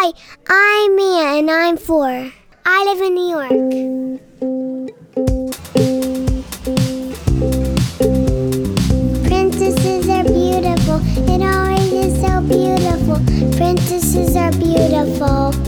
Hi, I'm Mia and I'm 4. I live in New York. Princesses are beautiful. It always is so beautiful. Princesses are beautiful.